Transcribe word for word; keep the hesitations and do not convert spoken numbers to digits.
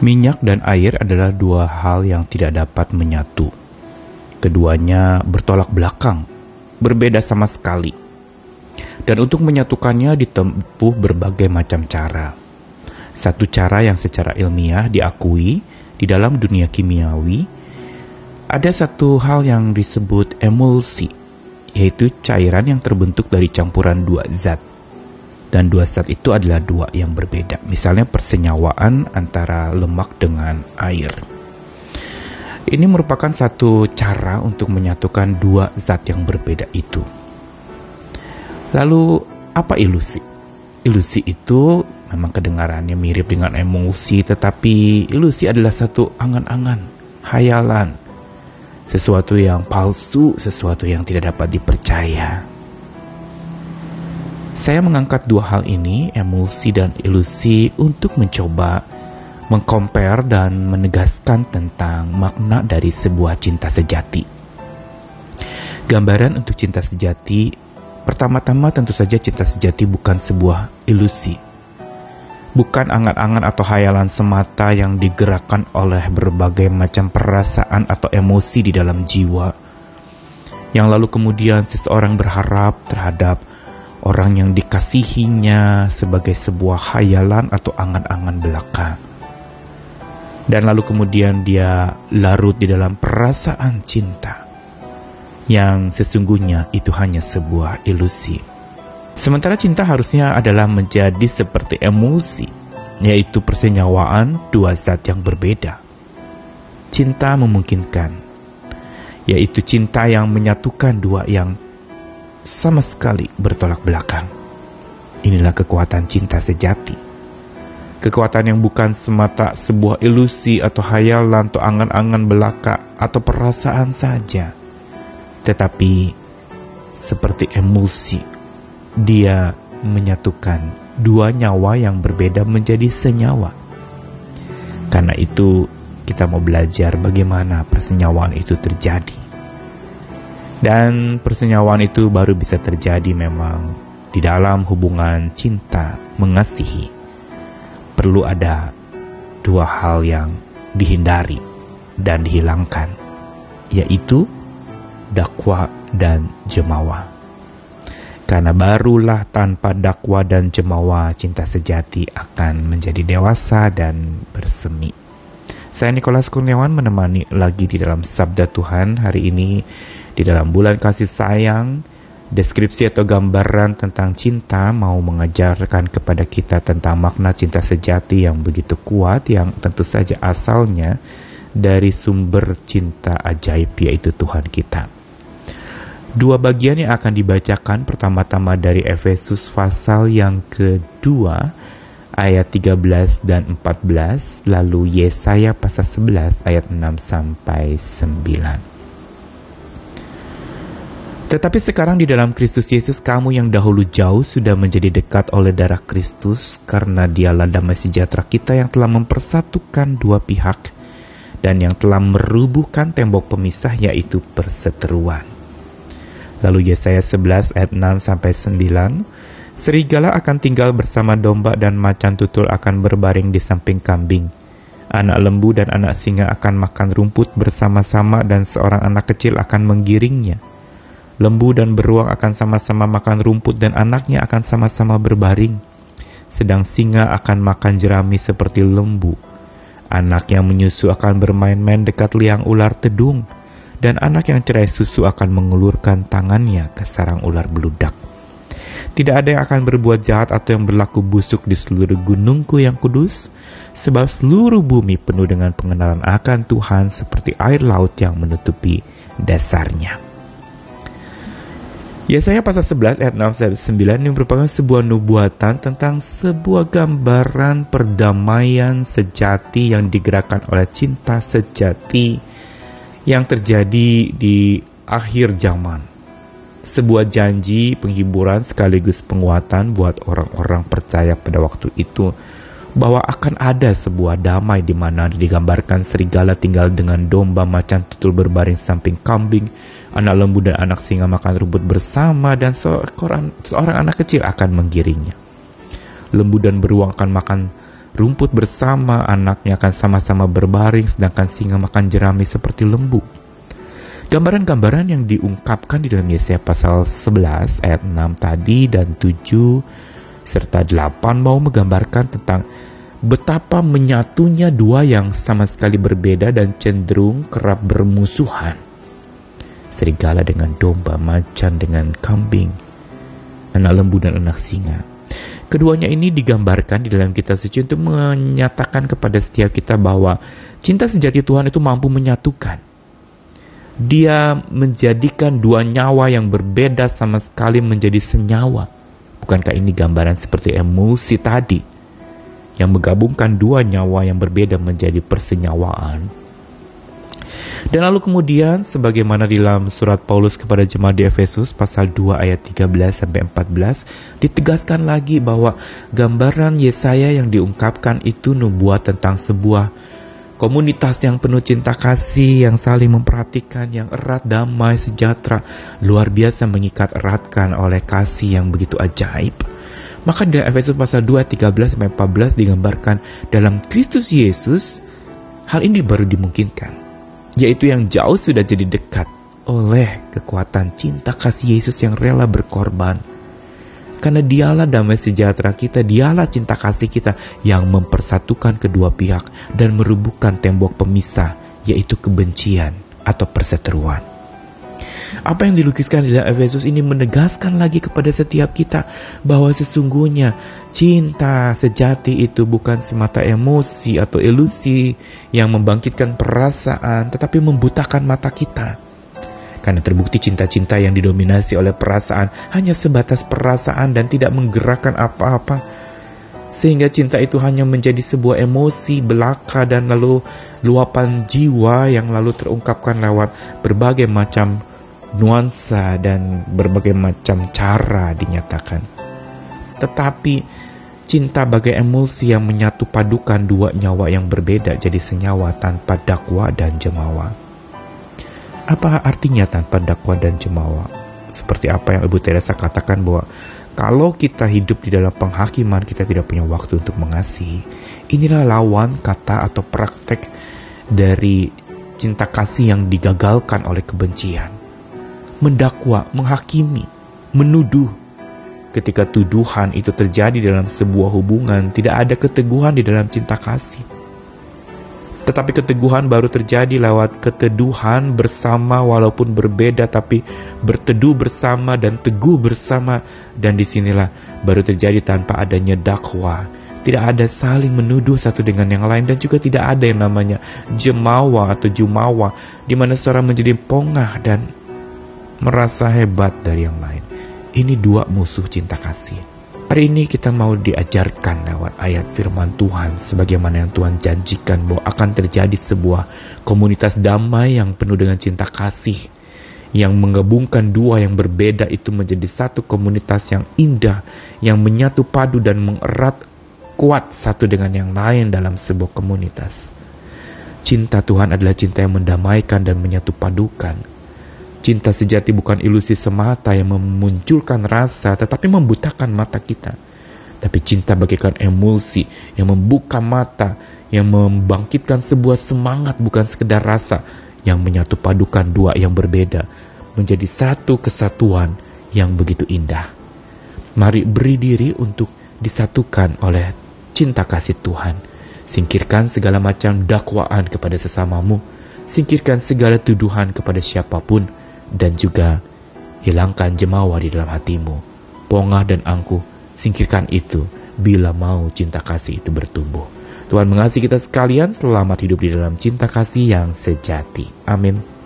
Minyak dan air adalah dua hal yang tidak dapat menyatu. Keduanya bertolak belakang, berbeda sama sekali. Dan untuk menyatukannya ditempuh berbagai macam cara. Satu cara yang secara ilmiah diakui di dalam dunia kimiawi, ada satu hal yang disebut emulsi, yaitu cairan yang terbentuk dari campuran dua zat. Dan dua zat itu adalah dua yang berbeda. Misalnya persenyawaan antara lemak dengan air. Ini merupakan satu cara untuk menyatukan dua zat yang berbeda itu. Lalu apa ilusi? Ilusi itu memang kedengarannya mirip dengan emulsi, tetapi ilusi adalah satu angan-angan, khayalan. Sesuatu yang palsu, sesuatu yang tidak dapat dipercaya. Saya mengangkat dua hal ini, emulsi dan ilusi, untuk mencoba mengkompar dan menegaskan tentang makna dari sebuah cinta sejati. Gambaran untuk cinta sejati, pertama-tama tentu saja cinta sejati bukan sebuah ilusi. Bukan angan-angan atau khayalan semata yang digerakkan oleh berbagai macam perasaan atau emosi di dalam jiwa, yang lalu kemudian seseorang berharap terhadap orang yang dikasihinya sebagai sebuah khayalan atau angan-angan belaka. Dan lalu kemudian dia larut di dalam perasaan cinta, yang sesungguhnya itu hanya sebuah ilusi. Sementara cinta harusnya adalah menjadi seperti emulsi, yaitu persenyawaan dua zat yang berbeda. Cinta memungkinkan, yaitu cinta yang menyatukan dua yang sama sekali bertolak belakang. Inilah kekuatan cinta sejati. Kekuatan yang bukan semata sebuah ilusi atau khayalan atau angan-angan belaka atau perasaan saja, tetapi seperti emulsi, dia menyatukan dua nyawa yang berbeda menjadi senyawa. Karena itu kita mau belajar bagaimana persenyawaan itu terjadi. Dan persenyawaan itu baru bisa terjadi memang di dalam hubungan cinta mengasihi. Perlu ada dua hal yang dihindari dan dihilangkan, yaitu dakwa dan jemawa. Karena barulah tanpa dakwa dan jemawa cinta sejati akan menjadi dewasa dan bersemi. Saya Nikolas Kurniawan menemani lagi di dalam Sabda Tuhan hari ini. Di dalam bulan kasih sayang, deskripsi atau gambaran tentang cinta mau mengajarkan kepada kita tentang makna cinta sejati yang begitu kuat, yang tentu saja asalnya dari sumber cinta ajaib, yaitu Tuhan kita. Dua bagian yang akan dibacakan pertama-tama dari Efesus pasal yang kedua ayat tiga belas dan empat belas, lalu Yesaya pasal sebelas ayat enam sampai sembilan. Tetapi sekarang di dalam Kristus Yesus, kamu yang dahulu jauh sudah menjadi dekat oleh darah Kristus, karena dialah damai sejahtera kita yang telah mempersatukan dua pihak dan yang telah merubuhkan tembok pemisah, yaitu perseteruan. Lalu Yesaya sebelas ayat enam sampai sembilan, serigala akan tinggal bersama domba dan macan tutul akan berbaring di samping kambing. Anak lembu dan anak singa akan makan rumput bersama-sama dan seorang anak kecil akan menggiringnya. Lembu dan beruang akan sama-sama makan rumput dan anaknya akan sama-sama berbaring. Sedang singa akan makan jerami seperti lembu. Anak yang menyusu akan bermain-main dekat liang ular tedung. Dan anak yang cerai susu akan mengulurkan tangannya ke sarang ular beludak. Tidak ada yang akan berbuat jahat atau yang berlaku busuk di seluruh gunungku yang kudus. Sebab seluruh bumi penuh dengan pengenalan akan Tuhan seperti air laut yang menutupi dasarnya. Yesaya pasal sebelas ayat enam sampai sembilan ini merupakan sebuah nubuatan tentang sebuah gambaran perdamaian sejati yang digerakkan oleh cinta sejati yang terjadi di akhir zaman. Sebuah janji penghiburan sekaligus penguatan buat orang-orang percaya pada waktu itu bahwa akan ada sebuah damai di mana digambarkan serigala tinggal dengan domba, macan tutul berbaring samping kambing. Anak lembu dan anak singa makan rumput bersama dan seorang, seorang anak kecil akan menggiringnya. Lembu dan beruang akan makan Rumput bersama anaknya akan sama-sama berbaring, sedangkan singa makan jerami seperti lembu. Gambaran-gambaran yang diungkapkan di dalam Yesaya pasal sebelas ayat enam tadi dan tujuh serta delapan mau menggambarkan tentang betapa menyatunya dua yang sama sekali berbeda dan cenderung kerap bermusuhan. Serigala dengan domba, macan dengan kambing, anak lembu dan anak singa. Keduanya ini digambarkan di dalam kitab suci untuk menyatakan kepada setiap kita bahwa cinta sejati Tuhan itu mampu menyatukan. Dia menjadikan dua nyawa yang berbeda sama sekali menjadi senyawa. Bukankah ini gambaran seperti emulsi tadi, yang menggabungkan dua nyawa yang berbeda menjadi persenyawaan? Dan lalu kemudian, sebagaimana di dalam surat Paulus kepada jemaat di Efesus, pasal dua ayat tiga belas sampai empat belas, ditegaskan lagi bahwa gambaran Yesaya yang diungkapkan itu nubuat tentang sebuah komunitas yang penuh cinta kasih, yang saling memperhatikan, yang erat, damai, sejahtera, luar biasa mengikat eratkan oleh kasih yang begitu ajaib. Maka di Efesus pasal dua, tiga belas sampai empat belas digambarkan dalam Kristus Yesus, hal ini baru dimungkinkan, yaitu yang jauh sudah jadi dekat oleh kekuatan cinta kasih Yesus yang rela berkorban. Karena dialah damai sejahtera kita, dialah cinta kasih kita yang mempersatukan kedua pihak dan merubuhkan tembok pemisah, yaitu kebencian atau perseteruan. Apa yang dilukiskan di dalam Efesus ini menegaskan lagi kepada setiap kita bahwa sesungguhnya cinta sejati itu bukan semata emosi atau ilusi yang membangkitkan perasaan, tetapi membutakan mata kita. Karena terbukti cinta-cinta yang didominasi oleh perasaan hanya sebatas perasaan dan tidak menggerakkan apa-apa. Sehingga cinta itu hanya menjadi sebuah emosi belaka dan lalu luapan jiwa yang lalu terungkapkan lewat berbagai macam nuansa dan berbagai macam cara dinyatakan. Tetapi cinta bagai emulsi yang menyatu padukan dua nyawa yang berbeda jadi senyawa tanpa dakwa dan jemawa. Apa artinya tanpa dakwa dan jemawa? Seperti apa yang Ibu Teresa katakan bahwa kalau kita hidup di dalam penghakiman, kita tidak punya waktu untuk mengasihi. Inilah lawan kata atau praktek dari cinta kasih yang digagalkan oleh kebencian. Mendakwa, menghakimi, menuduh. Ketika tuduhan itu terjadi dalam sebuah hubungan, tidak ada keteguhan di dalam cinta kasih. Tetapi keteguhan baru terjadi lewat keteduhan bersama walaupun berbeda, tapi berteduh bersama dan teguh bersama. Dan disinilah baru terjadi tanpa adanya dakwa. Tidak ada saling menuduh satu dengan yang lain dan juga tidak ada yang namanya jemawa atau jumawa, di mana seorang menjadi pongah dan merasa hebat dari yang lain. Ini dua musuh cinta kasih. Hari ini kita mau diajarkan lewat ayat firman Tuhan sebagaimana yang Tuhan janjikan bahwa akan terjadi sebuah komunitas damai yang penuh dengan cinta kasih yang menggabungkan dua yang berbeda itu menjadi satu komunitas yang indah yang menyatu padu dan mengerat kuat satu dengan yang lain dalam sebuah komunitas. Cinta Tuhan adalah cinta yang mendamaikan dan menyatu padukan. Cinta sejati bukan ilusi semata yang memunculkan rasa tetapi membutakan mata kita. Tapi cinta bagaikan emulsi yang membuka mata, yang membangkitkan sebuah semangat bukan sekedar rasa, yang menyatu padukan dua yang berbeda, menjadi satu kesatuan yang begitu indah. Mari beri diri untuk disatukan oleh cinta kasih Tuhan. Singkirkan segala macam dakwaan kepada sesamamu, singkirkan segala tuduhan kepada siapapun, dan juga hilangkan jemawa di dalam hatimu. Pongah dan angkuh, singkirkan itu bila mau cinta kasih itu bertumbuh. Tuhan mengasihi kita sekalian, selamat hidup di dalam cinta kasih yang sejati. Amin.